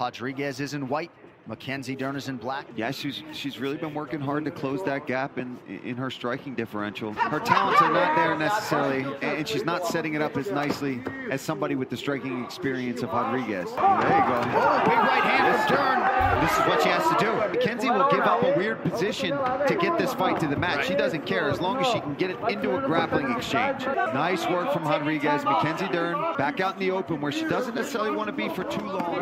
Rodriguez is in white. Mackenzie Dern is in black. Yeah, she's really been working hard to close that gap in her striking differential. Her talents are not there necessarily, and she's not setting it up as nicely as somebody with the striking experience of Rodriguez. And there you go. Oh, big right hand from Dern. This is what she has to do. Mackenzie will give up a weird position to get this fight to the mat. She doesn't care as long as she can get it into a grappling exchange. Nice work from Rodriguez. Mackenzie Dern back out in the open where she doesn't necessarily want to be for too long.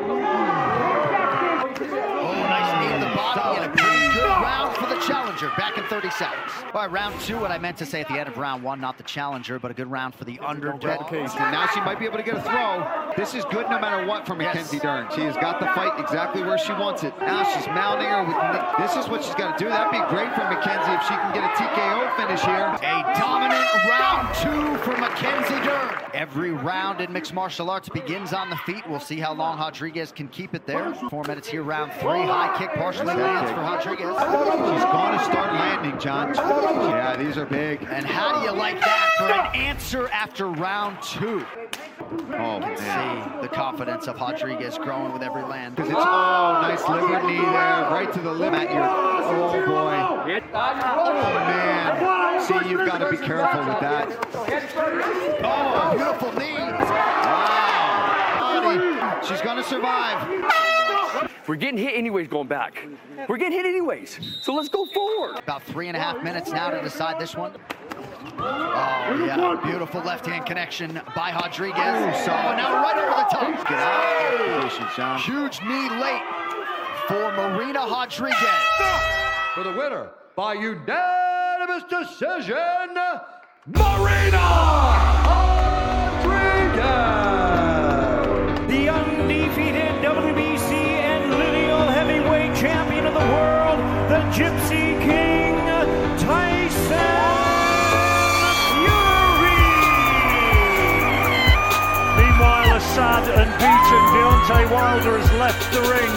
Oh, nice knee to the body, and a pretty good round for the challenger, back in 30 seconds. All right, round two, what I meant to say at the end of round one, not the challenger, but a good round for the underdog. And now she might be able to get a throw. This is good no matter what for Mackenzie Dern. She has got the fight exactly where she wants it. Now she's mounting her. This is what she's got to do. That'd be great for Mackenzie if she can get a TKO finish here. A dominant round two for Mackenzie Dern. Every round in mixed martial arts begins on the feet. We'll see how long Rodriguez can keep it there. 4 minutes here, round three. High kick partially lands for Rodriguez. She's going to start landing, John. Yeah, these are big. And how do you like that for an answer after round two? Oh, man. You can see the confidence of Rodriguez growing with every land. Because it's, oh, nice liver knee there, right to the limb at your, oh, boy. Oh, man. See, you've got to be careful with that. Oh, beautiful knee. Wow. She's going to survive. We're getting hit anyways going back. We're getting hit anyways. So let's go forward. About 3.5 minutes now to decide this one. Oh, yeah, beautiful left-hand connection by Rodriguez. So now right over the top. Get out. Huge knee late for Marina Rodriguez. For the winner, by unanimous decision, Marina Rodriguez! The undefeated WBC and lineal heavyweight champion of the world, the Gypsy King, Tyson Fury! Meanwhile, a sad and beaten Deontay Wilder has left the ring.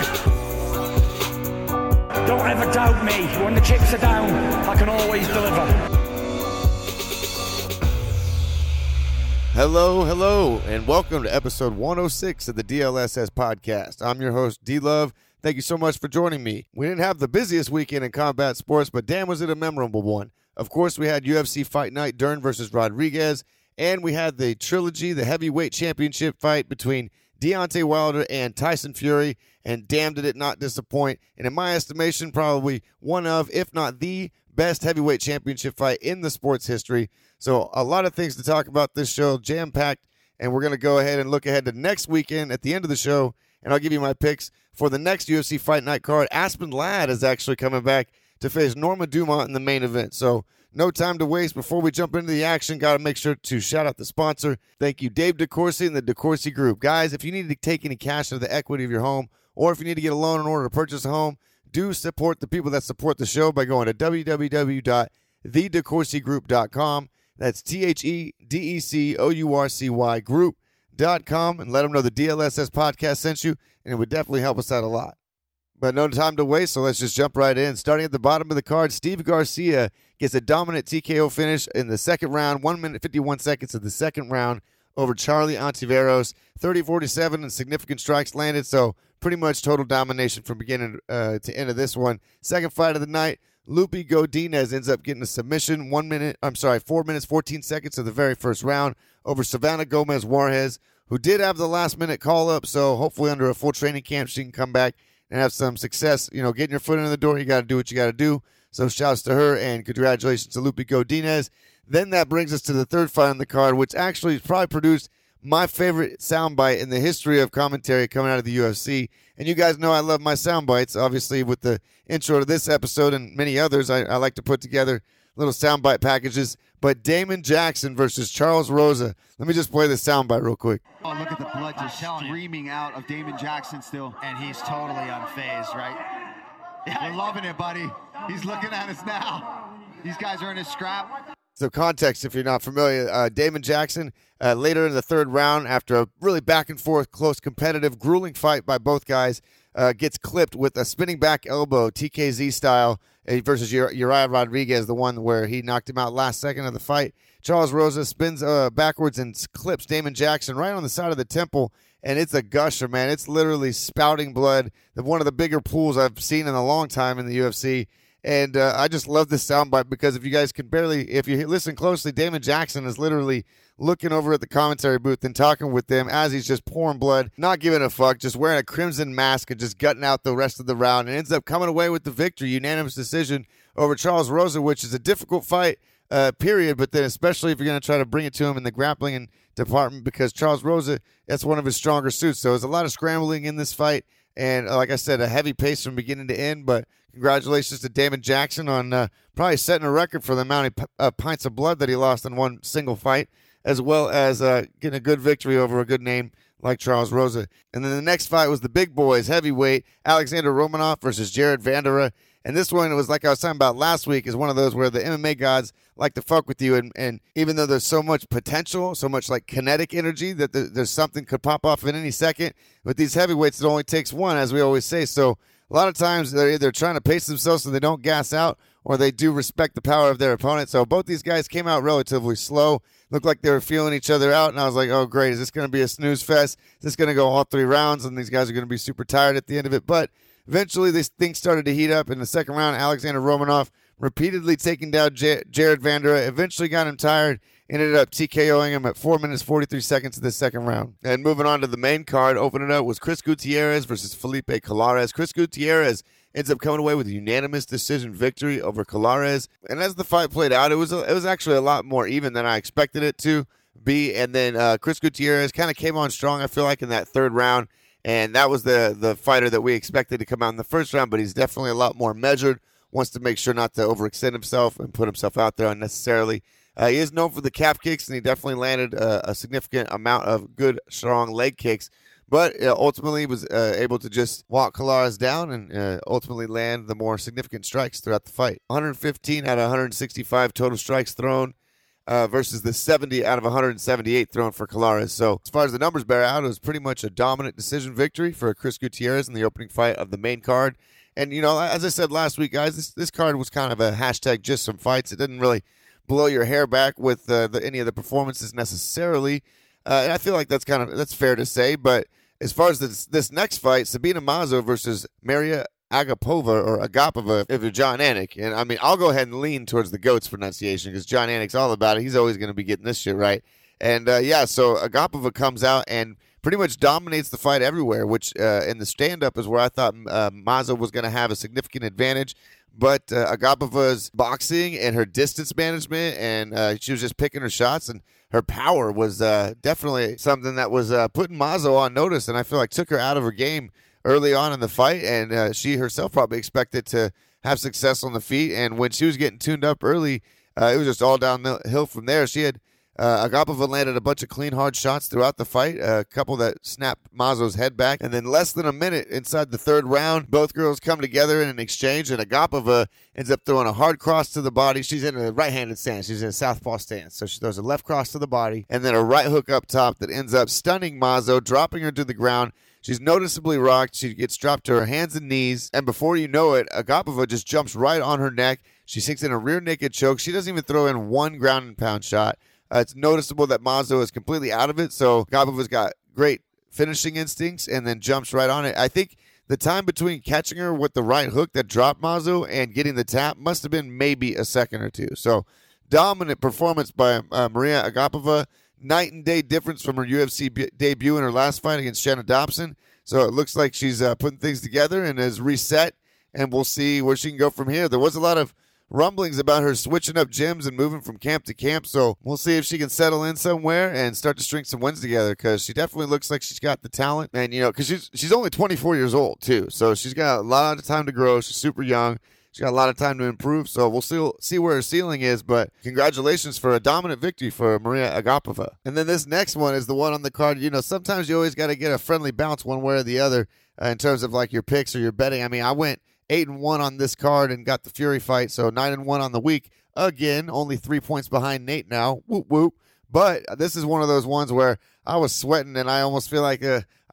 Don't ever doubt me. When the chips are down, I can always deliver. Hello, hello, and welcome to episode 106 of the DLSS podcast. I'm your host, D-Love. Thank you so much for joining me. We didn't have the busiest weekend in combat sports, but damn was it a memorable one. Of course, we had UFC Fight Night, Dern versus Rodriguez, and we had the trilogy, the heavyweight championship fight between Deontay Wilder and Tyson Fury, and damn did it not disappoint. And in my estimation, probably one of, if not the best heavyweight championship fight in the sport's history. So a lot of things to talk about this show, jam-packed, and we're going to go ahead and look ahead to next weekend at the end of the show, and I'll give you my picks for the next UFC Fight Night card. Aspen Ladd is actually coming back to face Norma Dumont in the main event, so no time to waste. Before we jump into the action, got to make sure to shout out the sponsor. Thank you, Dave DeCourcy and the DeCourcy Group. Guys, if you need to take any cash out of the equity of your home, or if you need to get a loan in order to purchase a home, do support the people that support the show by going to www.thedecourcygroup.com. That's THEDECOURCY group.com, and let them know the DLSS podcast sent you, and it would definitely help us out a lot. But no time to waste, so let's just jump right in. Starting at the bottom of the card, Steve Garcia gets a dominant TKO finish in the second round, 1 minute 51 seconds of the second round over Charlie Ontiveros, 30-47, and significant strikes landed, so pretty much total domination from beginning to end of this one. Second fight of the night, Lupi Godinez ends up getting a submission, 4 minutes, 14 seconds of the very first round over Savannah Gomez Juarez, who did have the last-minute call-up, so hopefully under a full training camp she can come back and have some success. You know, getting your foot in the door, you got to do what you got to do. So shouts to her, and congratulations to Lupi Godinez. Then that brings us to the third fight on the card, which actually probably produced my favorite soundbite in the history of commentary coming out of the UFC. And you guys know I love my soundbites. Obviously, with the intro to this episode and many others, I like to put together little soundbite packages. But Damon Jackson versus Charles Rosa. Let me just play this soundbite real quick. Oh, look at the blood just streaming out of Damon Jackson still. And he's totally unfazed, right? Yeah, we're loving it, buddy. He's looking at us now. These guys are in a scrap. So context, if you're not familiar, Damon Jackson, later in the third round, after a really back-and-forth, close, competitive, grueling fight by both guys, gets clipped with a spinning back elbow, TKZ style, versus Uriah Rodriguez, the one where he knocked him out last second of the fight. Charles Rosa spins backwards and clips Damon Jackson right on the side of the temple, and it's a gusher, man. It's literally spouting blood. One of the bigger pools I've seen in a long time in the UFC. And I just love this soundbite because if you guys can barely, if you listen closely, Damon Jackson is literally looking over at the commentary booth and talking with them as he's just pouring blood, not giving a fuck, just wearing a crimson mask and just gutting out the rest of the round, and ends up coming away with the victory, unanimous decision over Charles Rosa, which is a difficult fight, period, but then especially if you're going to try to bring it to him in the grappling and department, because Charles Rosa, that's one of his stronger suits. So there's a lot of scrambling in this fight. And like I said, a heavy pace from beginning to end. But congratulations to Damon Jackson on probably setting a record for the amount of pints of blood that he lost in one single fight, as well as getting a good victory over a good name like Charles Rosa. And then the next fight was the big boys, heavyweight, Alexander Romanov versus Jared Vandera. And this one, it was like I was talking about last week, is one of those where the MMA gods like to fuck with you. And even though there's so much potential, so much like kinetic energy, that there's something could pop off in any second. With these heavyweights, it only takes one, as we always say. So a lot of times they're either trying to pace themselves so they don't gas out, or they do respect the power of their opponent. So both these guys came out relatively slow. Looked like they were feeling each other out. And I was like, oh, great. Is this going to be a snooze fest? Is this going to go all three rounds? And these guys are going to be super tired at the end of it. But eventually, this thing started to heat up. In the second round, Alexander Romanov repeatedly taking down Jared Vandera, eventually got him tired, ended up TKOing him at 4 minutes 43 seconds of the second round. And moving on to the main card, opening up was Chris Gutierrez versus Felipe Calares. Chris Gutierrez ends up coming away with a unanimous decision victory over Calares. And as the fight played out, it was actually a lot more even than I expected it to be. And then Chris Gutierrez kind of came on strong, I feel like, in that third round. And that was the fighter that we expected to come out in the first round, but he's definitely a lot more measured, wants to make sure not to overextend himself and put himself out there unnecessarily. He is known for the calf kicks, and he definitely landed a significant amount of good, strong leg kicks, but ultimately was able to just walk Calares down and ultimately land the more significant strikes throughout the fight. 115 out of 165 total strikes thrown. Versus the 70 out of 178 thrown for Calares. So as far as the numbers bear out, it was pretty much a dominant decision victory for Chris Gutierrez in the opening fight of the main card. And, you know, as I said last week, guys, this card was kind of a hashtag just some fights. It didn't really blow your hair back with any of the performances necessarily. And I feel like that's fair to say. But as far as this next fight, Sabina Mazo versus Maria Agapova, or Agapova if you're John Anik. And I mean, I'll go ahead and lean towards the GOAT's pronunciation because John Anik's all about it. He's always going to be getting this shit right. And so Agapova comes out and pretty much dominates the fight everywhere, which in the stand-up is where I thought Maza was going to have a significant advantage. But Agapova's boxing and her distance management, and she was just picking her shots, and her power was definitely something that was putting Mazo on notice, and I feel like took her out of her game early on in the fight, and she herself probably expected to have success on the feet. And when she was getting tuned up early, it was just all downhill from there. She had Agapova landed a bunch of clean, hard shots throughout the fight, a couple that snapped Mazo's head back. And then less than a minute inside the third round, both girls come together in an exchange, and Agapova ends up throwing a hard cross to the body. She's in a right-handed stance. She's in a southpaw stance. So she throws a left cross to the body, and then a right hook up top that ends up stunning Mazo, dropping her to the ground. She's noticeably rocked. She gets dropped to her hands and knees. And before you know it, Agapova just jumps right on her neck. She sinks in a rear naked choke. She doesn't even throw in one ground and pound shot. It's noticeable that Mazo is completely out of it. So Agapova's got great finishing instincts and then jumps right on it. I think the time between catching her with the right hook that dropped Mazo and getting the tap must have been maybe a second or two. So dominant performance by Maria Agapova. Night and day difference from her UFC debut in her last fight against Shannon Dobson. So it looks like she's putting things together and is reset, and we'll see where she can go from here. There was a lot of rumblings about her switching up gyms and moving from camp to camp, so we'll see if she can settle in somewhere and start to string some wins together, because she definitely looks like she's got the talent. And, you know, because she's only 24 years old, too, so she's got a lot of time to grow. She's super young. She's got a lot of time to improve, so we'll see where her ceiling is, but congratulations for a dominant victory for Maria Agapova. And then this next one is the one on the card. You know, sometimes you always got to get a friendly bounce one way or the other in terms of, like, your picks or your betting. I mean, I went 8-1 on this card and got the Fury fight, so 9-1 on the week. Again, only 3 points behind Nate now. Whoop, whoop. But this is one of those ones where I was sweating, and I almost feel like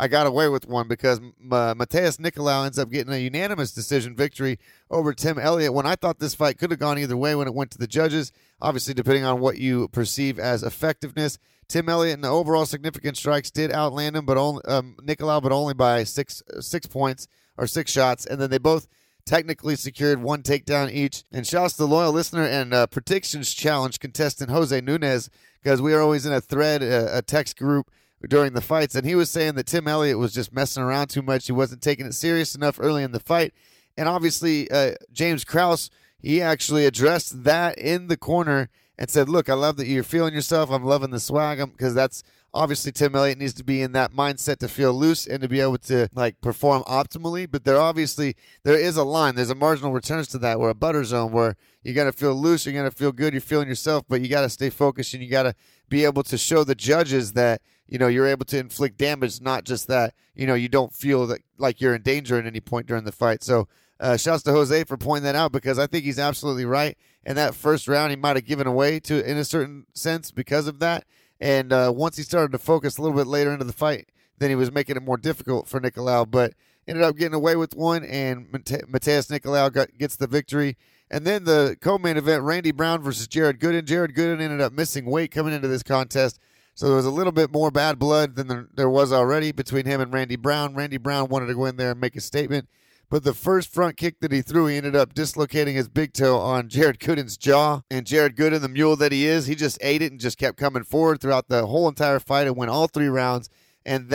I got away with one, because Mateus Nicolau ends up getting a unanimous decision victory over Tim Elliott when I thought this fight could have gone either way when it went to the judges, obviously depending on what you perceive as effectiveness. Tim Elliott in the overall significant strikes did outland him, but only Nicolau, but only by six points or six shots. And then they both technically secured one takedown each. And shouts to the loyal listener and predictions challenge contestant Jose Nunez, because we are always in a thread, a text group during the fights, and he was saying that Tim Elliott was just messing around too much. He wasn't taking it serious enough early in the fight. And obviously, James Krause, he actually addressed that in the corner and said, look, I love that you're feeling yourself. I'm loving the swag, because that's obviously Tim Elliott needs to be in that mindset to feel loose and to be able to like perform optimally. But there is a line. There's a marginal returns to that, where a butter zone where you got to feel loose, you're going to feel good, you're feeling yourself, but you got to stay focused and you got to be able to show the judges that, you know, you're able to inflict damage, not just that, you know, you don't feel that like you're in danger at any point during the fight. So shouts to Jose for pointing that out, because I think he's absolutely right. And that first round, he might have given away to in a certain sense because of that. And once he started to focus a little bit later into the fight, then he was making it more difficult for Nicolau, but ended up getting away with one, and Mateus Nicolau gets the victory. And then the co-main event, Randy Brown versus Jared Gooden. Jared Gooden ended up missing weight coming into this contest, so there was a little bit more bad blood than there was already between him and Randy Brown. Randy Brown wanted to go in there and make a statement, but the first front kick that he threw, he ended up dislocating his big toe on Jared Gooden's jaw. And Jared Gooden, the mule that he is, he just ate it and just kept coming forward throughout the whole entire fight and went all three rounds. And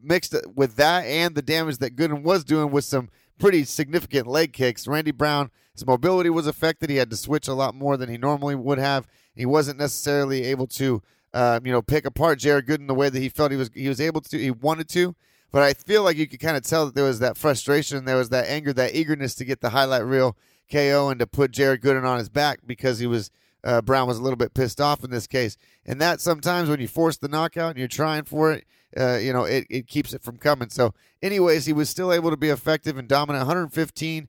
mixed with that and the damage that Gooden was doing with some pretty significant leg kicks, Randy Brown, his mobility was affected. He had to switch a lot more than he normally would have. He wasn't necessarily able to, pick apart Jared Gooden the way that he felt he was able to, he wanted to. But I feel like you could kind of tell that there was that frustration, there was that anger, that eagerness to get the highlight reel KO and to put Jared Gooden on his back, because Brown was a little bit pissed off in this case. And that sometimes when you force the knockout and you're trying for it, it keeps it from coming. So anyways, he was still able to be effective and dominant, 115-81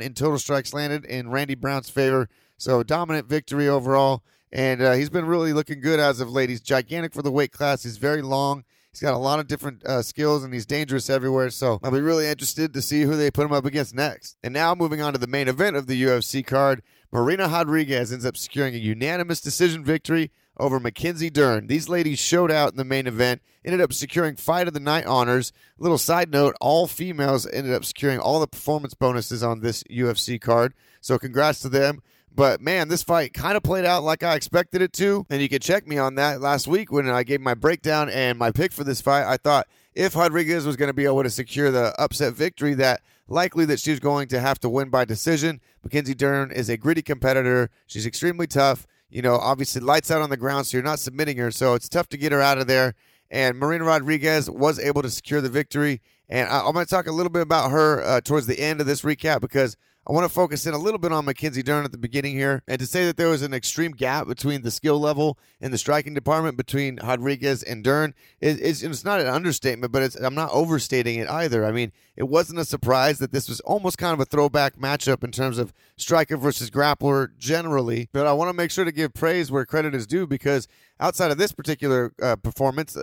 in total strikes landed in Randy Brown's favor. So dominant victory overall. And he's been really looking good as of late. He's gigantic for the weight class. He's very long. He's got a lot of different skills, and he's dangerous everywhere, so I'll be really interested to see who they put him up against next. And now moving on to the main event of the UFC card, Marina Rodriguez ends up securing a unanimous decision victory over Mackenzie Dern. These ladies showed out in the main event, ended up securing Fight of the Night honors. A little side note, all females ended up securing all the performance bonuses on this UFC card, so congrats to them. But, man, this fight kind of played out like I expected it to. And you can check me on that last week when I gave my breakdown and my pick for this fight. I thought if Rodriguez was going to be able to secure the upset victory, that likely that she's going to have to win by decision. Mackenzie Dern is a gritty competitor. She's extremely tough. You know, obviously lights out on the ground, so you're not submitting her. So it's tough to get her out of there. And Marina Rodriguez was able to secure the victory. And I'm going to talk a little bit about her towards the end of this recap, because I want to focus in a little bit on Mackenzie Dern at the beginning here, and to say that there was an extreme gap between the skill level and the striking department between Rodriguez and Dern. It's not an understatement, but I'm not overstating it either. I mean, it wasn't a surprise that this was almost kind of a throwback matchup in terms of striker versus grappler generally, but I want to make sure to give praise where credit is due, because outside of this particular performance,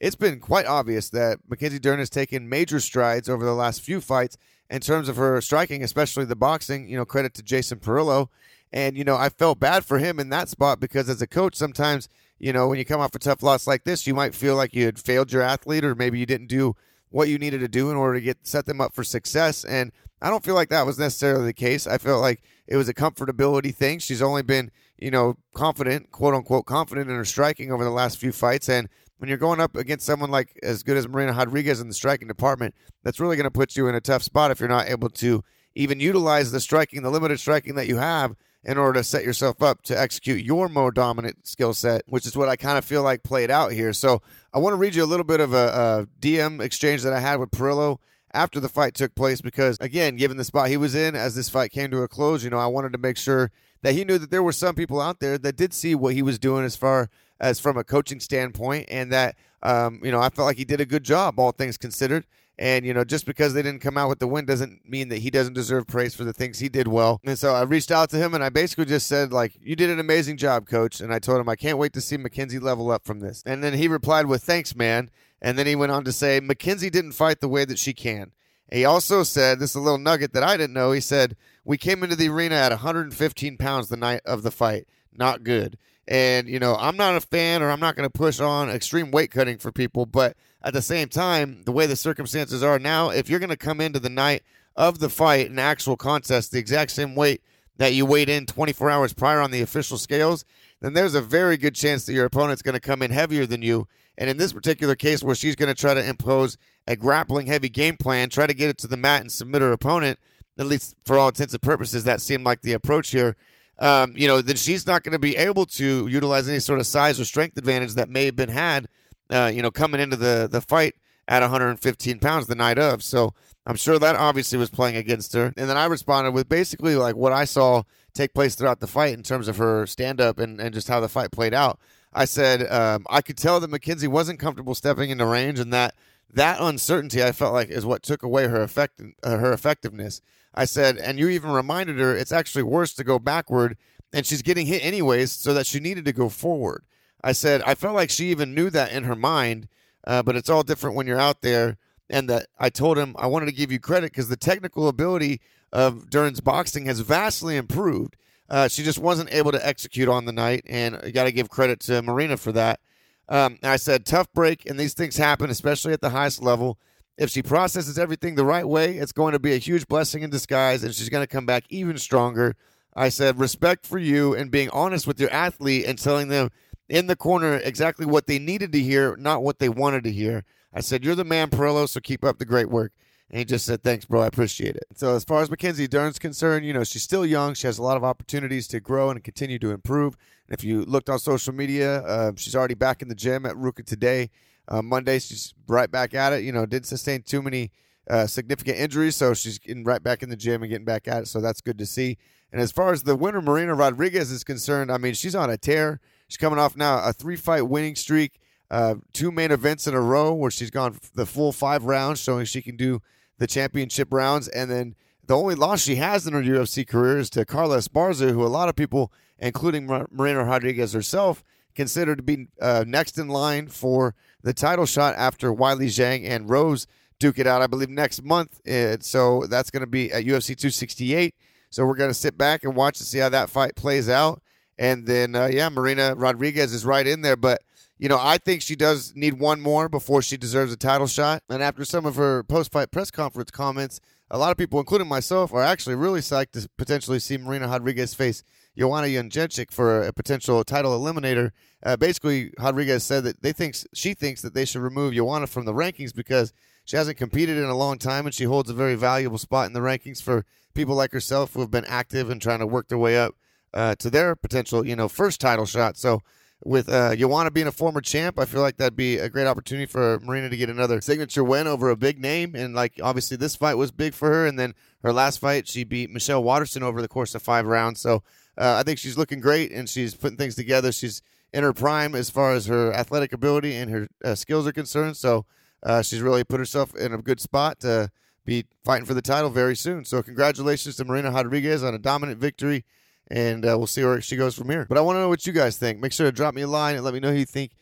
it's been quite obvious that Mackenzie Dern has taken major strides over the last few fights in terms of her striking, especially the boxing. You know, credit to Jason Perillo. And, you know, I felt bad for him in that spot, because as a coach, sometimes, you know, when you come off a tough loss like this, you might feel like you had failed your athlete, or maybe you didn't do what you needed to do in order to set them up for success. And I don't feel like that was necessarily the case. I felt like it was a comfortability thing. She's only been, you know, confident, quote unquote, confident in her striking over the last few fights. And when you're going up against someone like as good as Marina Rodriguez in the striking department, that's really going to put you in a tough spot if you're not able to even utilize the striking, the limited striking that you have, in order to set yourself up to execute your more dominant skill set, which is what I kind of feel like played out here. So I want to read you a little bit of a DM exchange that I had with Perillo after the fight took place, because, again, given the spot he was in as this fight came to a close, you know, I wanted to make sure that he knew that there were some people out there that did see what he was doing as far as from a coaching standpoint, and that, you know, I felt like he did a good job, all things considered. And, you know, just because they didn't come out with the win doesn't mean that he doesn't deserve praise for the things he did well. And so I reached out to him, and I basically just said, like, you did an amazing job, coach. And I told him, I can't wait to see Mackenzie level up from this. And then he replied with, thanks, man. And then he went on to say, Mackenzie didn't fight the way that she can. He also said, this is a little nugget that I didn't know, he said, we came into the arena at 115 pounds the night of the fight. Not good. And, you know, I'm not a fan, or I'm not going to push on extreme weight cutting for people. But at the same time, the way the circumstances are now, if you're going to come into the night of the fight, an actual contest, the exact same weight that you weighed in 24 hours prior on the official scales, then there's a very good chance that your opponent's going to come in heavier than you. And in this particular case, where she's going to try to impose a grappling-heavy game plan, try to get it to the mat and submit her opponent, at least for all intents and purposes, that seemed like the approach here, you know, then she's not going to be able to utilize any sort of size or strength advantage that may have been had, you know, coming into the fight at 115 pounds the night of. So I'm sure that obviously was playing against her. And then I responded with basically like what I saw take place throughout the fight in terms of her stand-up and just how the fight played out. I said, I could tell that Mackenzie wasn't comfortable stepping into range, and that uncertainty, I felt like, is what took away her effectiveness. I said, and you even reminded her it's actually worse to go backward, and she's getting hit anyways, so that she needed to go forward. I said, I felt like she even knew that in her mind, but it's all different when you're out there. And that I told him I wanted to give you credit because the technical ability of Dern's boxing has vastly improved. She just wasn't able to execute on the night, and you got to give credit to Marina for that. I said, tough break, and these things happen, especially at the highest level. If she processes everything the right way, it's going to be a huge blessing in disguise, and she's going to come back even stronger. I said, respect for you and being honest with your athlete and telling them in the corner exactly what they needed to hear, not what they wanted to hear. I said, you're the man, Perillo, so keep up the great work. And he just said, thanks, bro. I appreciate it. So as far as Mackenzie Dern's concerned, you know, she's still young. She has a lot of opportunities to grow and continue to improve. And if you looked on social media, she's already back in the gym at Ruka today. Monday, she's right back at it. You know, didn't sustain too many significant injuries, so she's getting right back in the gym and getting back at it. So that's good to see. And as far as the winner, Marina Rodriguez, is concerned, I mean, she's on a tear. She's coming off now a 3-fight winning streak. Two main events in a row where she's gone the full 5 rounds, showing she can do the championship rounds. And then the only loss she has in her UFC career is to Carla Esparza, who a lot of people, including Marina Rodriguez herself, consider to be next in line for the title shot after Wiley Zhang and Rose duke it out, I believe, next month. So that's going to be at UFC 268. So we're going to sit back and watch and see how that fight plays out. And then, Marina Rodriguez is right in there, but you know, I think she does need one more before she deserves a title shot. And after some of her post-fight press conference comments, a lot of people, including myself, are actually really psyched to potentially see Marina Rodriguez face Joanna Jędrzejczyk for a potential title eliminator. Basically, Rodriguez said that she thinks that they should remove Joanna from the rankings because she hasn't competed in a long time, and she holds a very valuable spot in the rankings for people like herself who have been active and trying to work their way up to their potential, you know, first title shot. So with Joanna being a former champ, I feel like that'd be a great opportunity for Marina to get another signature win over a big name. And, like, obviously this fight was big for her. And then her last fight, she beat Michelle Waterson over the course of 5 rounds. So I think she's looking great, and she's putting things together. She's in her prime as far as her athletic ability and her skills are concerned. So she's really put herself in a good spot to be fighting for the title very soon. So congratulations to Marina Rodriguez on a dominant victory. And we'll see where she goes from here. But I want to know what you guys think. Make sure to drop me a line and let me know who you think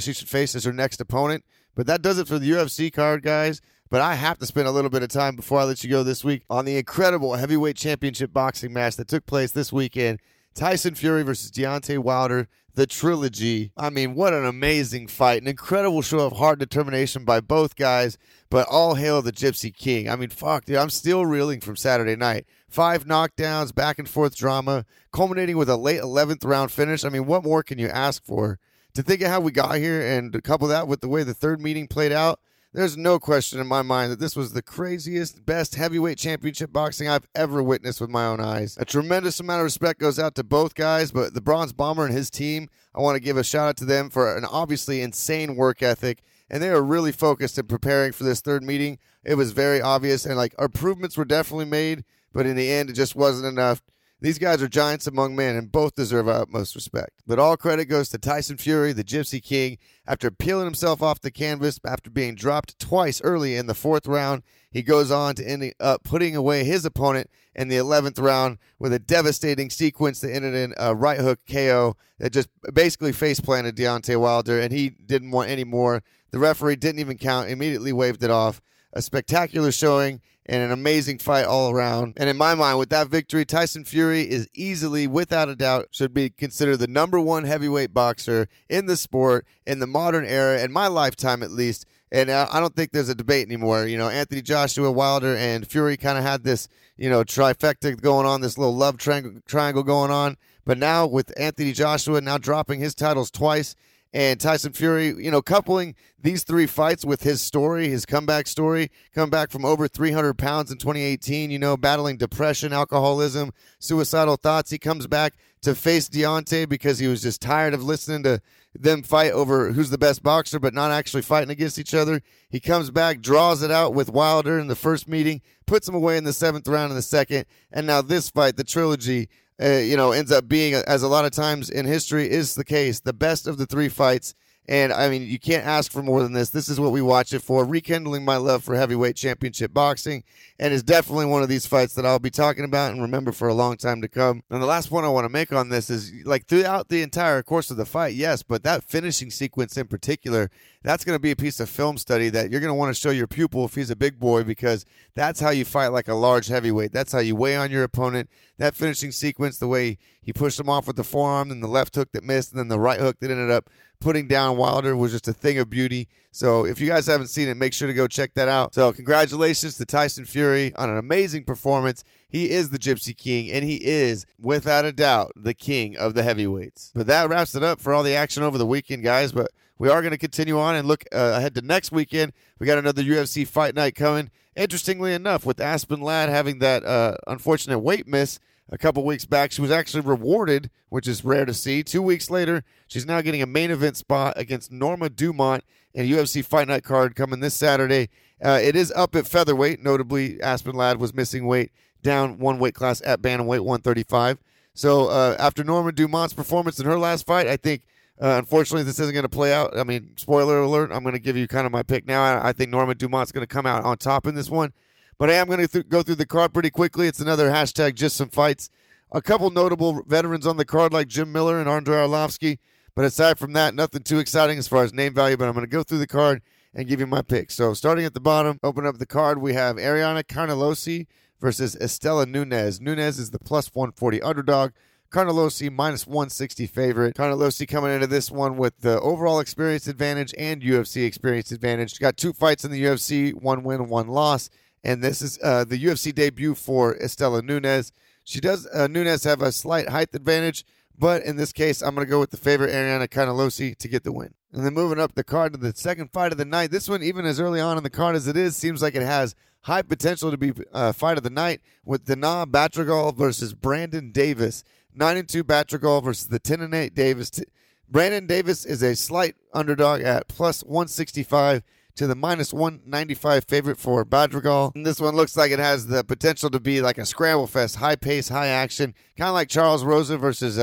she should face as her next opponent. But that does it for the UFC card, guys. But I have to spend a little bit of time before I let you go this week on the incredible heavyweight championship boxing match that took place this weekend. Tyson Fury versus Deontay Wilder, the trilogy. I mean, what an amazing fight. An incredible show of hard determination by both guys. But all hail the Gypsy King. I mean, fuck, dude, I'm still reeling from Saturday night. 5 knockdowns, back-and-forth drama, culminating with a late 11th round finish. I mean, what more can you ask for? To think of how we got here and to couple that with the way the third meeting played out, there's no question in my mind that this was the craziest, best heavyweight championship boxing I've ever witnessed with my own eyes. A tremendous amount of respect goes out to both guys, but the Bronze Bomber and his team, I want to give a shout-out to them for an obviously insane work ethic, and they are really focused in preparing for this third meeting. It was very obvious, and, like, improvements were definitely made, but in the end, it just wasn't enough. These guys are giants among men, and both deserve our utmost respect. But all credit goes to Tyson Fury, the Gypsy King. After peeling himself off the canvas after being dropped twice early in the 4th round, he goes on to end up putting away his opponent in the 11th round with a devastating sequence that ended in a right hook KO that just basically face-planted Deontay Wilder, and he didn't want any more. The referee didn't even count, immediately waved it off. a spectacular showing and an amazing fight all around. And in my mind, with that victory, Tyson Fury is easily, without a doubt, should be considered the number one heavyweight boxer in the sport, in the modern era, in my lifetime at least. And I don't think there's a debate anymore. You know, Anthony Joshua, Wilder, and Fury kind of had this, you know, trifecta going on, this little love triangle going on. But now with Anthony Joshua now dropping his titles twice, and Tyson Fury, you know, coupling these three fights with his story, his comeback story, coming back from over 300 pounds in 2018, you know, battling depression, alcoholism, suicidal thoughts. He comes back to face Deontay because he was just tired of listening to them fight over who's the best boxer, but not actually fighting against each other. He comes back, draws it out with Wilder in the first meeting, puts him away in the seventh round in the second, and now this fight, the trilogy, you know, ends up being, as a lot of times in history is the case, the best of the three fights. And, I mean, you can't ask for more than this. This is what we watch it for, rekindling my love for heavyweight championship boxing, and is definitely one of these fights that I'll be talking about and remember for a long time to come. And the last point I want to make on this is, like, throughout the entire course of the fight, yes, but that finishing sequence in particular, that's going to be a piece of film study that you're going to want to show your pupil if he's a big boy, because that's how you fight like a large heavyweight. That's how you weigh on your opponent. That finishing sequence, the way he pushed him off with the forearm, then the left hook that missed, and then the right hook that ended up putting down Wilder, was just a thing of beauty. So if you guys haven't seen it, make sure to go check that out. So congratulations to Tyson Fury on an amazing performance. He is the Gypsy King, and he is, without a doubt, the king of the heavyweights. But that wraps it up for all the action over the weekend, guys. But we are going to continue on and look ahead to next weekend. We got another UFC fight night coming. Interestingly enough, with Aspen Ladd having that unfortunate weight miss a couple weeks back, she was actually rewarded, which is rare to see. 2 weeks later, she's now getting a main event spot against Norma Dumont in a UFC Fight Night card coming this Saturday. It is up at featherweight. Notably, Aspen Ladd was missing weight, down one weight class at bantamweight, 135. So after Norma Dumont's performance in her last fight, I think, unfortunately, this isn't going to play out. I mean, spoiler alert, I'm going to give you kind of my pick now. I think Norma Dumont's going to come out on top in this one. But I am going to go through the card pretty quickly. It's another hashtag just some fights. A couple notable veterans on the card like Jim Miller and Andrei Arlovsky. But aside from that, nothing too exciting as far as name value. But I'm going to go through the card and give you my picks. So starting at the bottom, open up the card, we have Ariana Carnelosi versus Estela Nunez. Nunez is the plus 140 underdog. Carnelosi minus 160 favorite. Carnelosi coming into this one with the overall experience advantage and UFC experience advantage. She got two fights in the UFC, one win, one loss. And this is the UFC debut for Estela Nunez. She does, Nunez, have a slight height advantage, but in this case, I'm going to go with the favorite, Ariana Carnelosi, to get the win. And then moving up the card to the second fight of the night. This one, even as early on in the card as it is, seems like it has high potential to be fight of the night, with Dana Batragol versus Brandon Davis. 9-2 Batragol versus the 10-8 Davis. Brandon Davis is a slight underdog at plus 165. To the minus 195 favorite for Badragal. And this one looks like it has the potential to be like a scramble fest, high pace, high action, kind of like Charles Rosa versus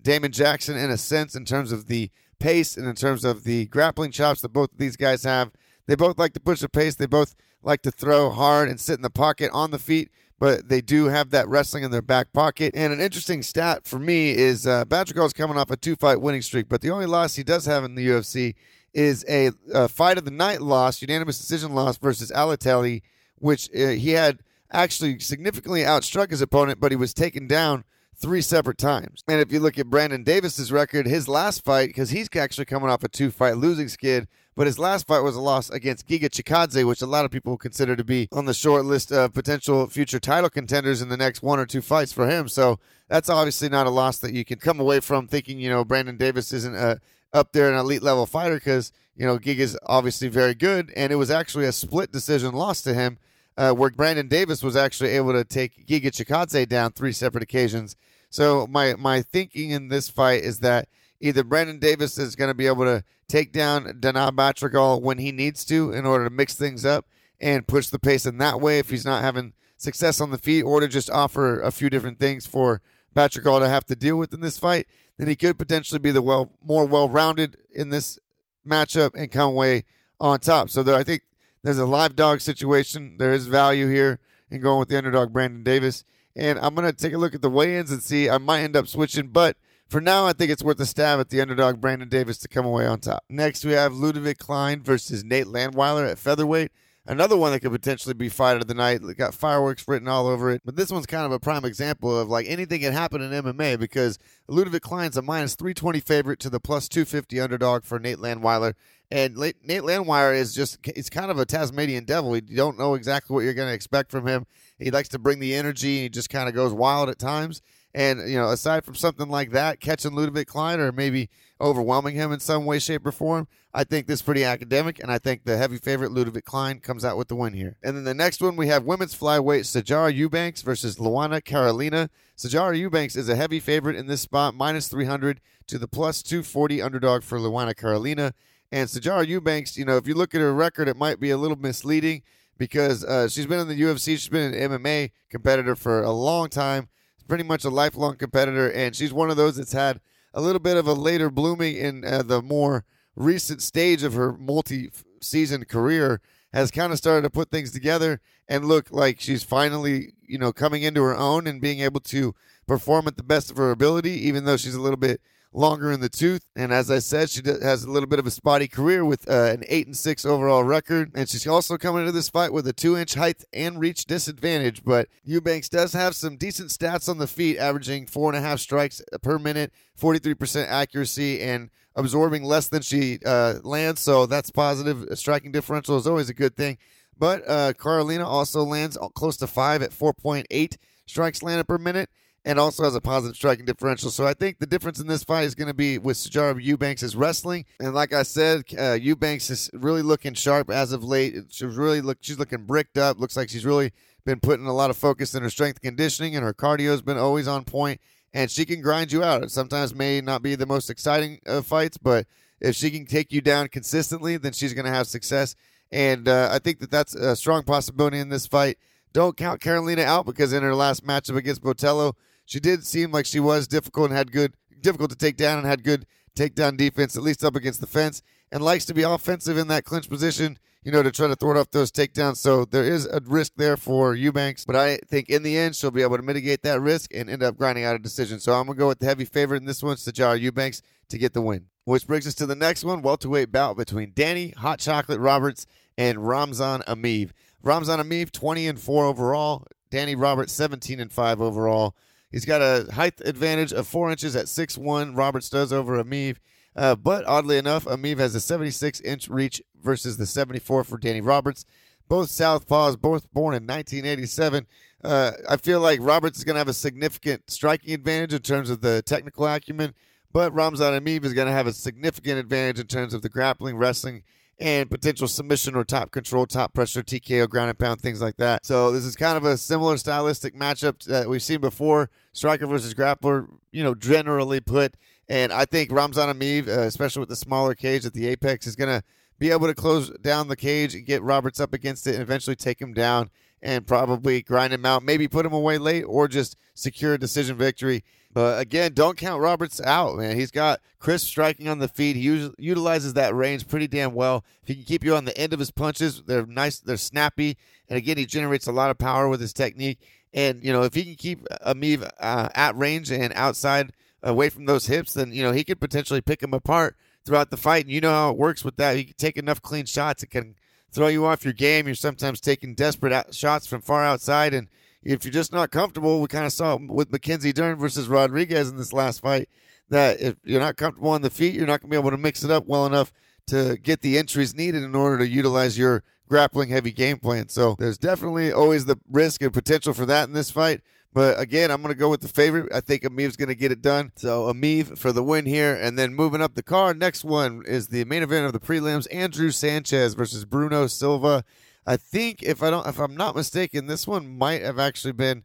Damon Jackson in a sense, in terms of the pace and in terms of the grappling chops that both of these guys have. They both like to push the pace. They both like to throw hard and sit in the pocket on the feet, but they do have that wrestling in their back pocket. And an interesting stat for me is Badragal's coming off a two-fight winning streak, but the only loss he does have in the UFC is a fight of the night loss, unanimous decision loss versus Alatelli, which he had actually significantly outstruck his opponent, but he was taken down three separate times. And if you look at Brandon Davis's record, his last fight, because he's actually coming off a two-fight losing skid, but his last fight was a loss against Giga Chikadze, which a lot of people consider to be on the short list of potential future title contenders in the next one or two fights for him. So that's obviously not a loss that you can come away from thinking, you know, Brandon Davis isn't up there an elite level fighter, because, you know, Giga's obviously very good, and it was actually a split decision loss to him, where Brandon Davis was actually able to take Giga Chikadze down three separate occasions. So my thinking in this fight is that either Brandon Davis is going to be able to take down Dana Batragol when he needs to in order to mix things up and push the pace in that way if he's not having success on the feet, or to just offer a few different things for Batragol to have to deal with in this fight. Then he could potentially be the more well-rounded in this matchup and come away on top. So I think there's a live dog situation. There is value here in going with the underdog Brandon Davis. And I'm going to take a look at the weigh-ins and see. I might end up switching, but for now, I think it's worth a stab at the underdog Brandon Davis to come away on top. Next, we have Ludovit Klein versus Nate Landweiler at featherweight. Another one that could potentially be fight of the night. It got fireworks written all over it. But this one's kind of a prime example of like anything can happen in MMA, because Ludovit Klein's a minus 320 favorite to the plus 250 underdog for Nate Landweiler. And Nate Landweiler is just, he's kind of a Tasmanian devil. You don't know exactly what you're going to expect from him. He likes to bring the energy, and he just kind of goes wild at times. And, you know, aside from something like that, catching Ludovit Klein or maybe overwhelming him in some way, shape, or form, I think this is pretty academic, and I think the heavy favorite, Ludovit Klein, comes out with the win here. And then the next one, we have women's flyweight Sajara Eubanks versus Luana Carolina. Sajara Eubanks is a heavy favorite in this spot, minus 300 to the plus 240 underdog for Luana Carolina. And Sajara Eubanks, you know, if you look at her record, it might be a little misleading because she's been in the UFC, she's been an MMA competitor for a long time, pretty much a lifelong competitor, and she's one of those that's had a little bit of a later blooming in the more recent stage of her multi-season career, has kind of started to put things together and look like she's finally, you know, coming into her own and being able to perform at the best of her ability, even though she's a little bit longer in the tooth. And as I said, she has a little bit of a spotty career with an 8-6 overall record, and she's also coming into this fight with a 2-inch height and reach disadvantage. But Eubanks does have some decent stats on the feet, averaging 4.5 strikes per minute, 43% accuracy, and absorbing less than she lands, so that's positive. A striking differential is always a good thing. But Carolina also lands close to 5 at 4.8 strikes landed per minute, and also has a positive striking differential. So I think the difference in this fight is going to be with Sajara Eubanks' wrestling. And like I said, Eubanks is really looking sharp as of late. She's looking bricked up. Looks like she's really been putting a lot of focus in her strength conditioning, and her cardio's been always on point. And she can grind you out. It sometimes may not be the most exciting of fights, but if she can take you down consistently, then she's going to have success. And I think that that's a strong possibility in this fight. Don't count Carolina out, because in her last matchup against Botello, she did seem like she was difficult and had difficult to take down, and had good takedown defense, at least up against the fence, and likes to be offensive in that clinch position, you know, to try to thwart off those takedowns. So there is a risk there for Eubanks, but I think in the end she'll be able to mitigate that risk and end up grinding out a decision. So I'm going to go with the heavy favorite in this one, Sajara Eubanks, to get the win. Which brings us to the next one, welterweight bout between Danny Hot Chocolate Roberts and Ramzan Amiev. Ramzan Amiev, 20-4 overall. Danny Roberts, 17-5 overall. He's got a height advantage of 4 inches at 6'1", Roberts does over Amiev. But oddly enough, Amiev has a 76-inch reach versus the 74 for Danny Roberts. Both southpaws, both born in 1987. I feel like Roberts is going to have a significant striking advantage in terms of the technical acumen, but Ramzan Amiev is going to have a significant advantage in terms of the grappling, wrestling, and potential submission or top control, top pressure, TKO, ground and pound, things like that. So this is kind of a similar stylistic matchup that we've seen before, striker versus grappler, you know, generally put. And I think Ramzan Amiev, especially with the smaller cage at the Apex, is going to be able to close down the cage and get Roberts up against it and eventually take him down and probably grind him out, maybe put him away late or just secure a decision victory. But again, don't count Roberts out, man. He's got crisp striking on the feet. He utilizes that range pretty damn well. If he can keep you on the end of his punches, they're nice, they're snappy. And again, he generates a lot of power with his technique. And, you know, if he can keep Amiev at range and outside away from those hips, then, you know, he could potentially pick him apart throughout the fight. And you know how it works with that. He can take enough clean shots, it can throw you off your game. You're sometimes taking desperate shots from far outside, and if you're just not comfortable, we kind of saw with Mackenzie Dern versus Rodriguez in this last fight, that if you're not comfortable on the feet, you're not going to be able to mix it up well enough to get the entries needed in order to utilize your grappling heavy game plan. So there's definitely always the risk and potential for that in this fight. But again, I'm going to go with the favorite. I think Amiev's going to get it done. So Amiev for the win here. And then moving up the card, next one is the main event of the prelims, Andrew Sanchez versus Bruno Silva. I think if I'm not mistaken, this one might have actually been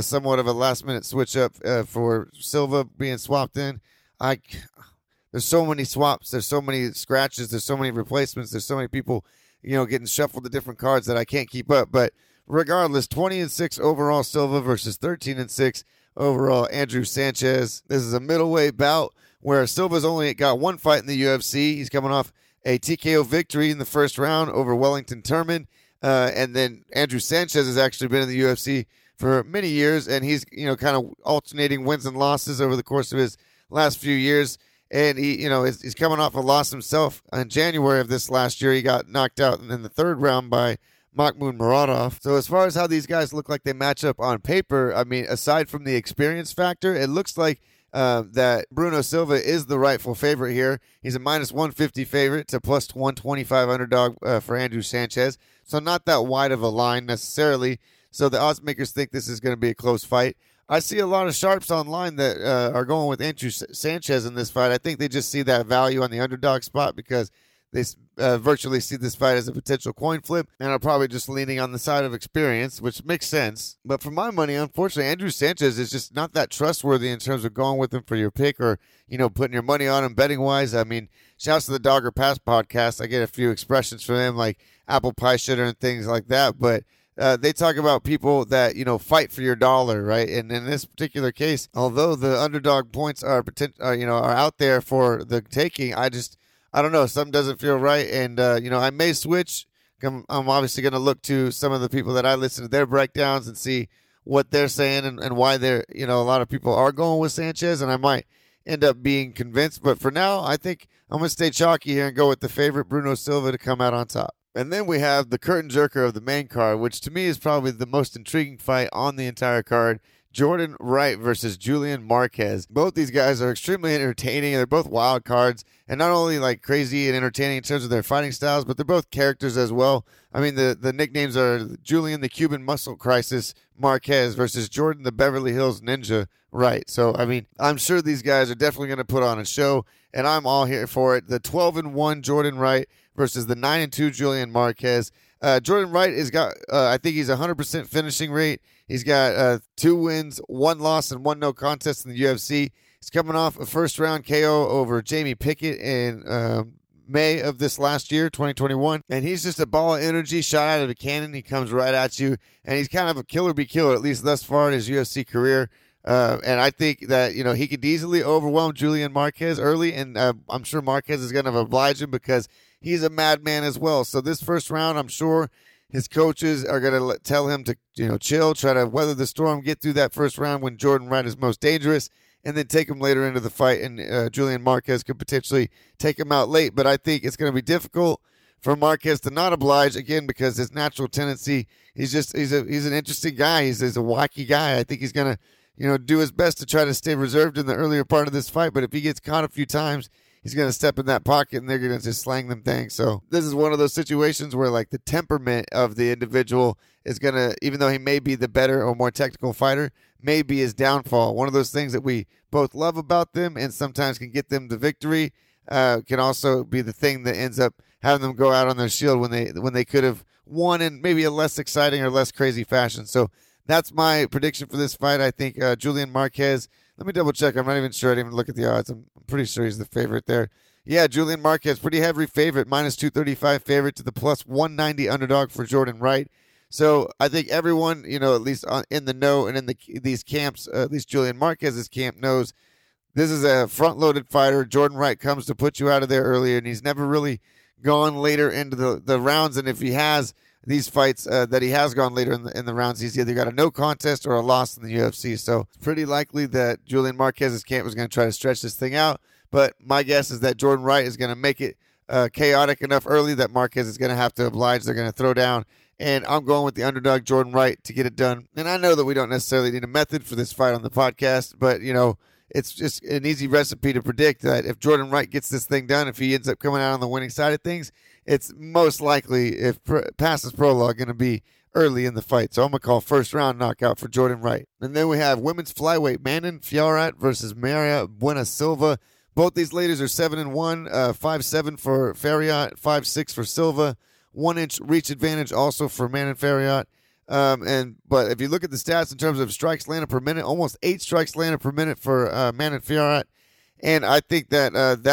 somewhat of a last-minute switch-up for Silva being swapped in. There's so many swaps, there's so many scratches, there's so many replacements, there's so many people, you know, getting shuffled to different cards that I can't keep up. But regardless, 20-6 overall Silva versus 13-6 overall Andrew Sanchez. This is a middleweight bout where Silva's only got one fight in the UFC. He's coming off a TKO victory in the first round over Wellington Turman. And then Andrew Sanchez has actually been in the UFC for many years, and he's, you know, kind of alternating wins and losses over the course of his last few years. And he, you know, he's coming off a loss himself in January of this last year. He got knocked out in the third round by Makhmud Muradov. So as far as how these guys look like they match up on paper, I mean, aside from the experience factor, it looks like that Bruno Silva is the rightful favorite here. He's a minus 150 favorite to plus 125 underdog for Andrew Sanchez. So not that wide of a line necessarily. So the odds makers think this is going to be a close fight. I see a lot of sharps online that are going with Andrew Sanchez in this fight. I think they just see that value on the underdog spot because they virtually see this fight as a potential coin flip and are probably just leaning on the side of experience, which makes sense. But for my money, unfortunately, Andrew Sanchez is just not that trustworthy in terms of going with him for your pick or, you know, putting your money on him betting-wise. I mean, shouts to the Dogger Pass podcast. I get a few expressions from him like apple pie shitter and things like that, but they talk about people that, you know, fight for your dollar, right? And in this particular case, although the underdog points are out there for the taking, I don't know. Something doesn't feel right. And, I may switch. I'm obviously going to look to some of the people that I listen to their breakdowns and see what they're saying and why they're, you know, a lot of people are going with Sanchez, and I might end up being convinced. But for now, I think I'm going to stay chalky here and go with the favorite, Bruno Silva, to come out on top. And then we have the curtain jerker of the main card, which to me is probably the most intriguing fight on the entire card. Jordan Wright versus Julian Marquez. Both these guys are extremely entertaining. They're both wild cards, and not only like crazy and entertaining in terms of their fighting styles, but they're both characters as well. I mean, the nicknames are Julian the Cuban Muscle Crisis Marquez versus Jordan the Beverly Hills Ninja Wright. So, I mean, I'm sure these guys are definitely going to put on a show, and I'm all here for it. The 12-1 Jordan Wright versus the 9-2 Julian Marquez. Jordan Wright has got, I think he's 100% finishing rate. He's got 2 wins, 1 loss, and 1 no contest in the UFC. He's coming off a first-round KO over Jamie Pickett in May of this last year, 2021. And he's just a ball of energy, shot out of a cannon. He comes right at you, and he's kind of a killer be killer, at least thus far in his UFC career. And I think that, you know, he could easily overwhelm Julian Marquez early, and I'm sure Marquez is going to oblige him because he's a madman as well. So this first round, I'm sure his coaches are going to tell him to, you know, chill, try to weather the storm, get through that first round when Jordan Wright is most dangerous, and then take him later into the fight, and Julian Marquez could potentially take him out late. But I think it's going to be difficult for Marquez to not oblige, again, because his natural tendency, he's an interesting guy. He's a wacky guy. I think he's going to, you know, do his best to try to stay reserved in the earlier part of this fight, but if he gets caught a few times, he's going to step in that pocket, and they're going to just slang them things. So this is one of those situations where, like, the temperament of the individual is going to, even though he may be the better or more technical fighter, may be his downfall. One of those things that we both love about them and sometimes can get them the victory can also be the thing that ends up having them go out on their shield when they could have won in maybe a less exciting or less crazy fashion. So that's my prediction for this fight. I think Julian Marquez. Let me double check. I'm not even sure. I didn't even look at the odds. I'm pretty sure he's the favorite there. Yeah, Julian Marquez, pretty heavy favorite, minus 235 favorite to the plus 190 underdog for Jordan Wright. So I think everyone, you know, at least in the know and in these camps, at least Julian Marquez's camp knows this is a front-loaded fighter. Jordan Wright comes to put you out of there earlier, and he's never really gone later into the rounds. And if he has these fights that he has gone later in the rounds, he's either got a no contest or a loss in the UFC. So it's pretty likely that Julian Marquez's camp was going to try to stretch this thing out. But my guess is that Jordan Wright is going to make it chaotic enough early that Marquez is going to have to oblige. They're going to throw down. And I'm going with the underdog Jordan Wright to get it done. And I know that we don't necessarily need a method for this fight on the podcast, but, you know, it's just an easy recipe to predict that if Jordan Wright gets this thing done, if he ends up coming out on the winning side of things, it's most likely, if passes prologue, going to be early in the fight. So I'm going to call first round knockout for Jordan Wright. And then we have women's flyweight Manon Fiorot versus Maria Silva. Both these ladies are 7-1, 5-7 for Fiorot, 5-6 for Silva. 1-inch reach advantage also for Manon Fiorot. But if you look at the stats in terms of strikes landed per minute, almost 8 strikes landed per minute for Manon Fiorot. And I think that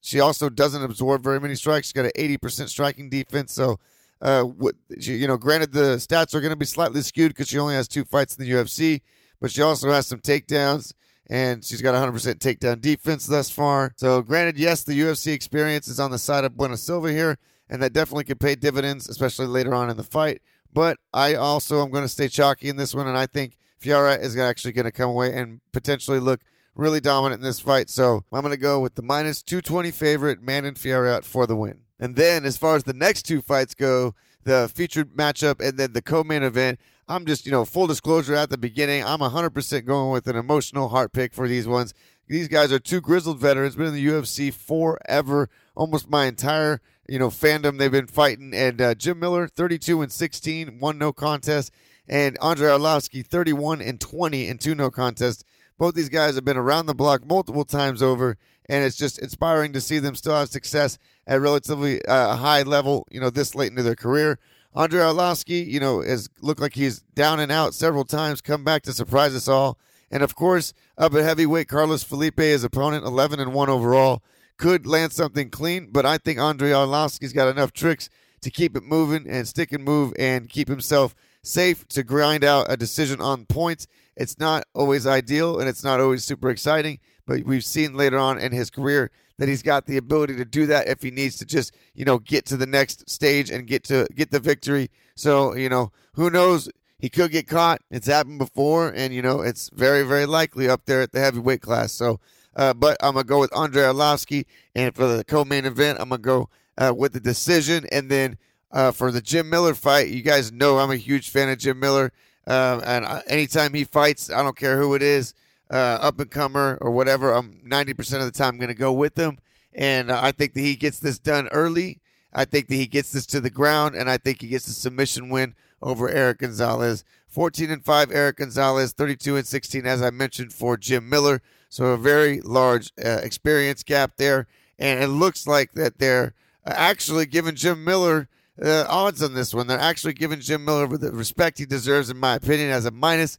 she also doesn't absorb very many strikes. She's got an 80% striking defense. So, granted the stats are going to be slightly skewed because she only has 2 fights in the UFC, but she also has some takedowns, and she's got 100% takedown defense thus far. So, granted, yes, the UFC experience is on the side of Buena Silva here, and that definitely could pay dividends, especially later on in the fight. But I also am going to stay chalky in this one, and I think Fiorot is actually going to come away and potentially look really dominant in this fight, so I'm going to go with the minus 220 favorite Manon Fiorot for the win. And then, as far as the next 2 fights go, the featured matchup, and then the co-main event. I'm just, full disclosure at the beginning, I'm 100% going with an emotional heart pick for these ones. These guys are two grizzled veterans, been in the UFC forever, almost my entire, fandom they've been fighting. And Jim Miller, 32-16, one no contest. And Andrei Arlovsky, 31-20 and two no contests. Both these guys have been around the block multiple times over, and it's just inspiring to see them still have success at relatively high level, this late into their career. Andrei Arlovsky, has looked like he's down and out several times, come back to surprise us all. And, of course, up at heavyweight, Carlos Felipe, his opponent, 11-1 overall, could land something clean, but I think Andrei Arlovsky's got enough tricks to keep it moving and stick and move and keep himself safe to grind out a decision on points. It's not always ideal, and it's not always super exciting, but we've seen later on in his career that he's got the ability to do that if he needs to just, get to the next stage and get the victory. So, who knows? He could get caught. It's happened before, and, it's very, very likely up there at the heavyweight class. So, but I'm going to go with Andrei Arlovsky, and for the co-main event, I'm going to go with the decision. And then for the Jim Miller fight, you guys know I'm a huge fan of Jim Miller. And anytime he fights, I don't care who it is, up-and-comer or whatever, I'm 90% of the time going to go with him. And I think that he gets this done early. I think that he gets this to the ground, and I think he gets a submission win over Eric Gonzalez. 14-5 Eric Gonzalez, 32-16, as I mentioned, for Jim Miller. So a very large experience gap there. And it looks like that they're actually giving Jim Miller odds on this one. They're actually giving Jim Miller the respect he deserves, in my opinion, as a minus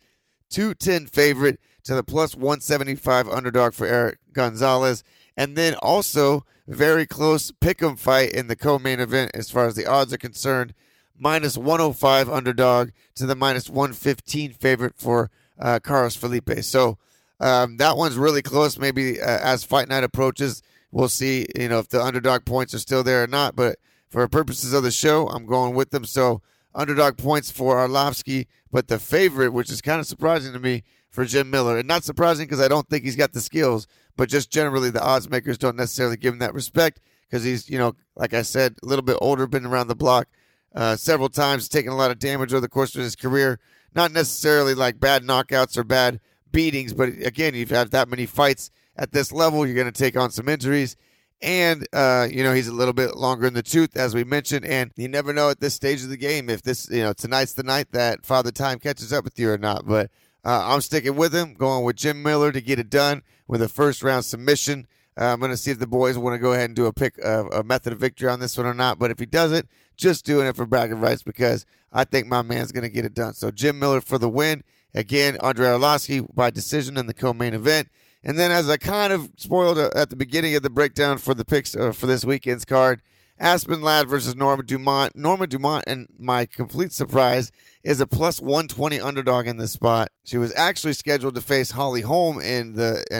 210 favorite to the plus 175 underdog for Eric Gonzalez. And then also very close pick'em fight in the co-main event as far as the odds are concerned. Minus 105 underdog to the minus 115 favorite for Carlos Felipe. So that one's really close. Maybe as fight night approaches, we'll see if the underdog points are still there or not. But for purposes of the show, I'm going with them. So underdog points for Arlovsky, but the favorite, which is kind of surprising to me, for Jim Miller. And not surprising because I don't think he's got the skills, but just generally the odds makers don't necessarily give him that respect because he's, like I said, a little bit older, been around the block several times, taken a lot of damage over the course of his career. Not necessarily like bad knockouts or bad beatings, but again, you've had that many fights at this level, you're going to take on some injuries. And, he's a little bit longer in the tooth, as we mentioned. And you never know at this stage of the game if this, tonight's the night that Father Time catches up with you or not. But I'm sticking with him, going with Jim Miller to get it done with a first-round submission. I'm going to see if the boys want to go ahead and do a method of victory on this one or not. But if he doesn't, just doing it for bragging rights because I think my man's going to get it done. So Jim Miller for the win. Again, Andrei Arlovsky by decision in the co-main event. And then as I kind of spoiled at the beginning of the breakdown for the picks for this weekend's card, Aspen Ladd versus Norma Dumont. Norma Dumont, and my complete surprise, is a plus 120 underdog in this spot. She was actually scheduled to face Holly Holm, and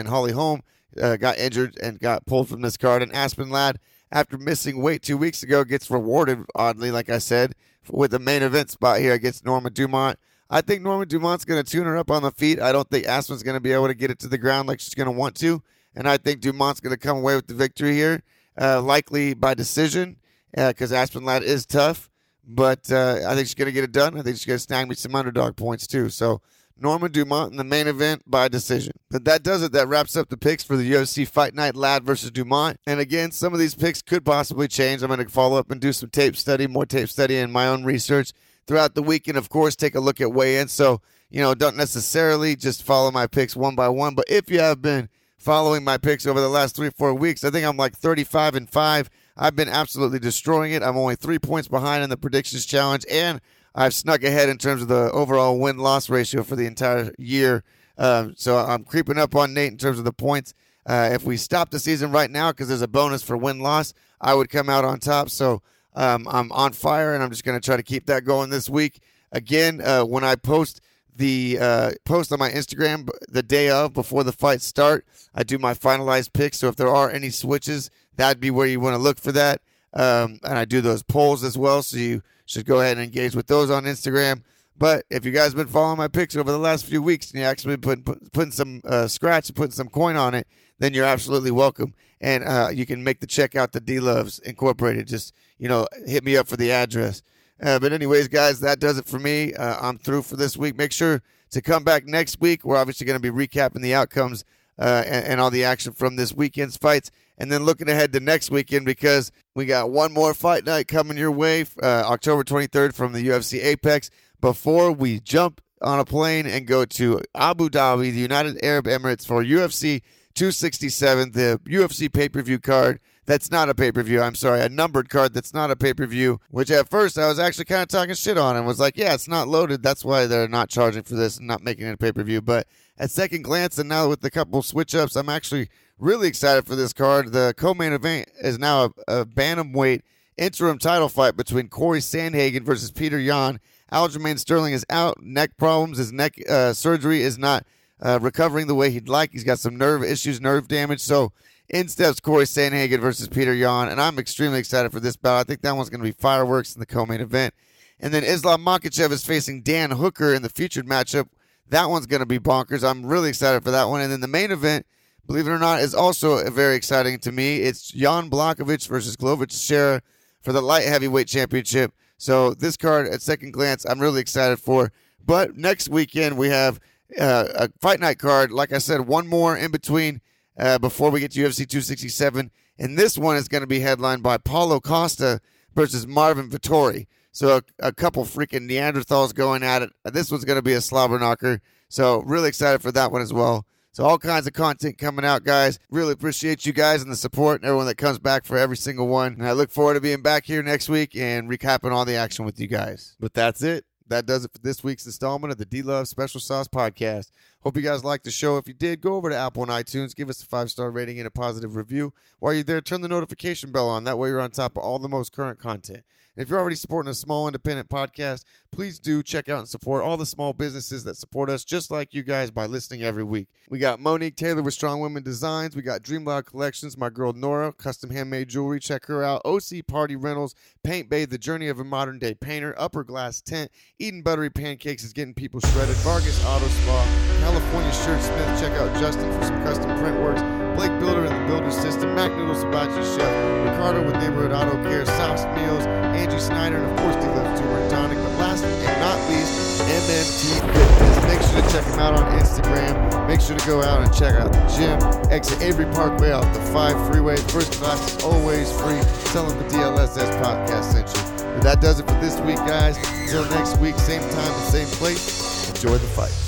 Holly Holm got injured and got pulled from this card. And Aspen Ladd, after missing weight 2 weeks ago, gets rewarded, oddly, like I said, with a main event spot here against Norma Dumont. I think Norma Dumont's going to tune her up on the feet. I don't think Aspen's going to be able to get it to the ground like she's going to want to. And I think Dumont's going to come away with the victory here, likely by decision, because Aspen Ladd is tough. But I think she's going to get it done. I think she's going to snag me some underdog points, too. So Norma Dumont in the main event by decision. But that does it. That wraps up the picks for the UFC Fight Night, Ladd versus Dumont. And again, some of these picks could possibly change. I'm going to follow up and do some more tape study and my own research throughout the week, and, of course, take a look at weigh-in. So, don't necessarily just follow my picks one by one. But if you have been following my picks over the last 3 or 4 weeks, I think I'm like 35-5. I've been absolutely destroying it. I'm only 3 points behind in the predictions challenge, and I've snuck ahead in terms of the overall win-loss ratio for the entire year. So I'm creeping up on Nate in terms of the points. If we stop the season right now because there's a bonus for win-loss, I would come out on top. So I'm on fire, and I'm just going to try to keep that going this week. Again, when I post the post on my Instagram the day of, before the fights start, I do my finalized picks. So if there are any switches, that'd be where you want to look for that. And I do those polls as well, so you should go ahead and engage with those on Instagram. But if you guys have been following my picks over the last few weeks and you actually been putting some scratch and putting some coin on it, then you're absolutely welcome. And you can make the check out to D-Loves Incorporated. Just, hit me up for the address. But anyways, guys, that does it for me. I'm through for this week. Make sure to come back next week. We're obviously going to be recapping the outcomes and all the action from this weekend's fights. And then looking ahead to next weekend, because we got one more fight night coming your way, October 23rd from the UFC Apex, before we jump on a plane and go to Abu Dhabi, the United Arab Emirates, for UFC 267, the UFC pay-per-view card. That's not a pay-per-view. I'm sorry, a numbered card that's not a pay-per-view, which at first I was actually kind of talking shit on and was like, yeah, it's not loaded. That's why they're not charging for this and not making it a pay-per-view. But at second glance, and now with the couple switch-ups, I'm actually really excited for this card. The co-main event is now a bantamweight interim title fight between Corey Sandhagen versus Peter Yan. Aljamain Sterling is out. Neck problems. His neck surgery is not recovering the way he'd like. He's got some nerve issues, nerve damage. So in steps Corey Sandhagen versus Peter Yan, and I'm extremely excited for this battle. I think that one's going to be fireworks in the co-main event. And then Islam Makhachev is facing Dan Hooker in the featured matchup. That one's going to be bonkers. I'm really excited for that one. And then the main event, believe it or not, is also very exciting to me. It's Jan Blachowicz versus Glover Teixeira for the light heavyweight championship. So this card, at second glance, I'm really excited for. But next weekend, we have a fight night card. Like I said, one more in between before we get to UFC 267. And this one is going to be headlined by Paulo Costa versus Marvin Vettori. So a couple freaking Neanderthals going at it. This one's going to be a slobber knocker. So really excited for that one as well. So all kinds of content coming out, guys. Really appreciate you guys and the support and everyone that comes back for every single one. And I look forward to being back here next week and recapping all the action with you guys. But that's it. That does it for this week's installment of the D-Love Special Sauce Podcast. Hope you guys liked the show. If you did, go over to Apple and iTunes. Give us a 5-star rating and a positive review. While you're there, turn the notification bell on. That way you're on top of all the most current content. And if you're already supporting a small independent podcast, please do check out and support all the small businesses that support us, just like you guys, by listening every week. We got Monique Taylor with Strong Women Designs. We got Dream Loud Collections, my girl Nora, custom handmade jewelry. Check her out. OC Party Rentals, Paint Bay, The Journey of a Modern Day Painter, Upper Glass Tent, Eating Buttery Pancakes is getting people shredded, Vargas Auto Spa, California Shirt Smith. Check out Justin for some custom print works. Blake Builder and the Builder System, Mac Noodles, Hibachi Chef, Ricardo with Neighborhood Auto Care, South Meals, Angie Snyder, and of course, D-Love Tumor and Tonic. But last and not least, MMT Fitness. Make sure to check them out on Instagram. Make sure to go out and check out the gym. Exit Avery Parkway off the 5 freeway. First class is always free. Tell them the DLSS podcast sent you. But that does it for this week, guys. Until next week, same time and same place. Enjoy the fight.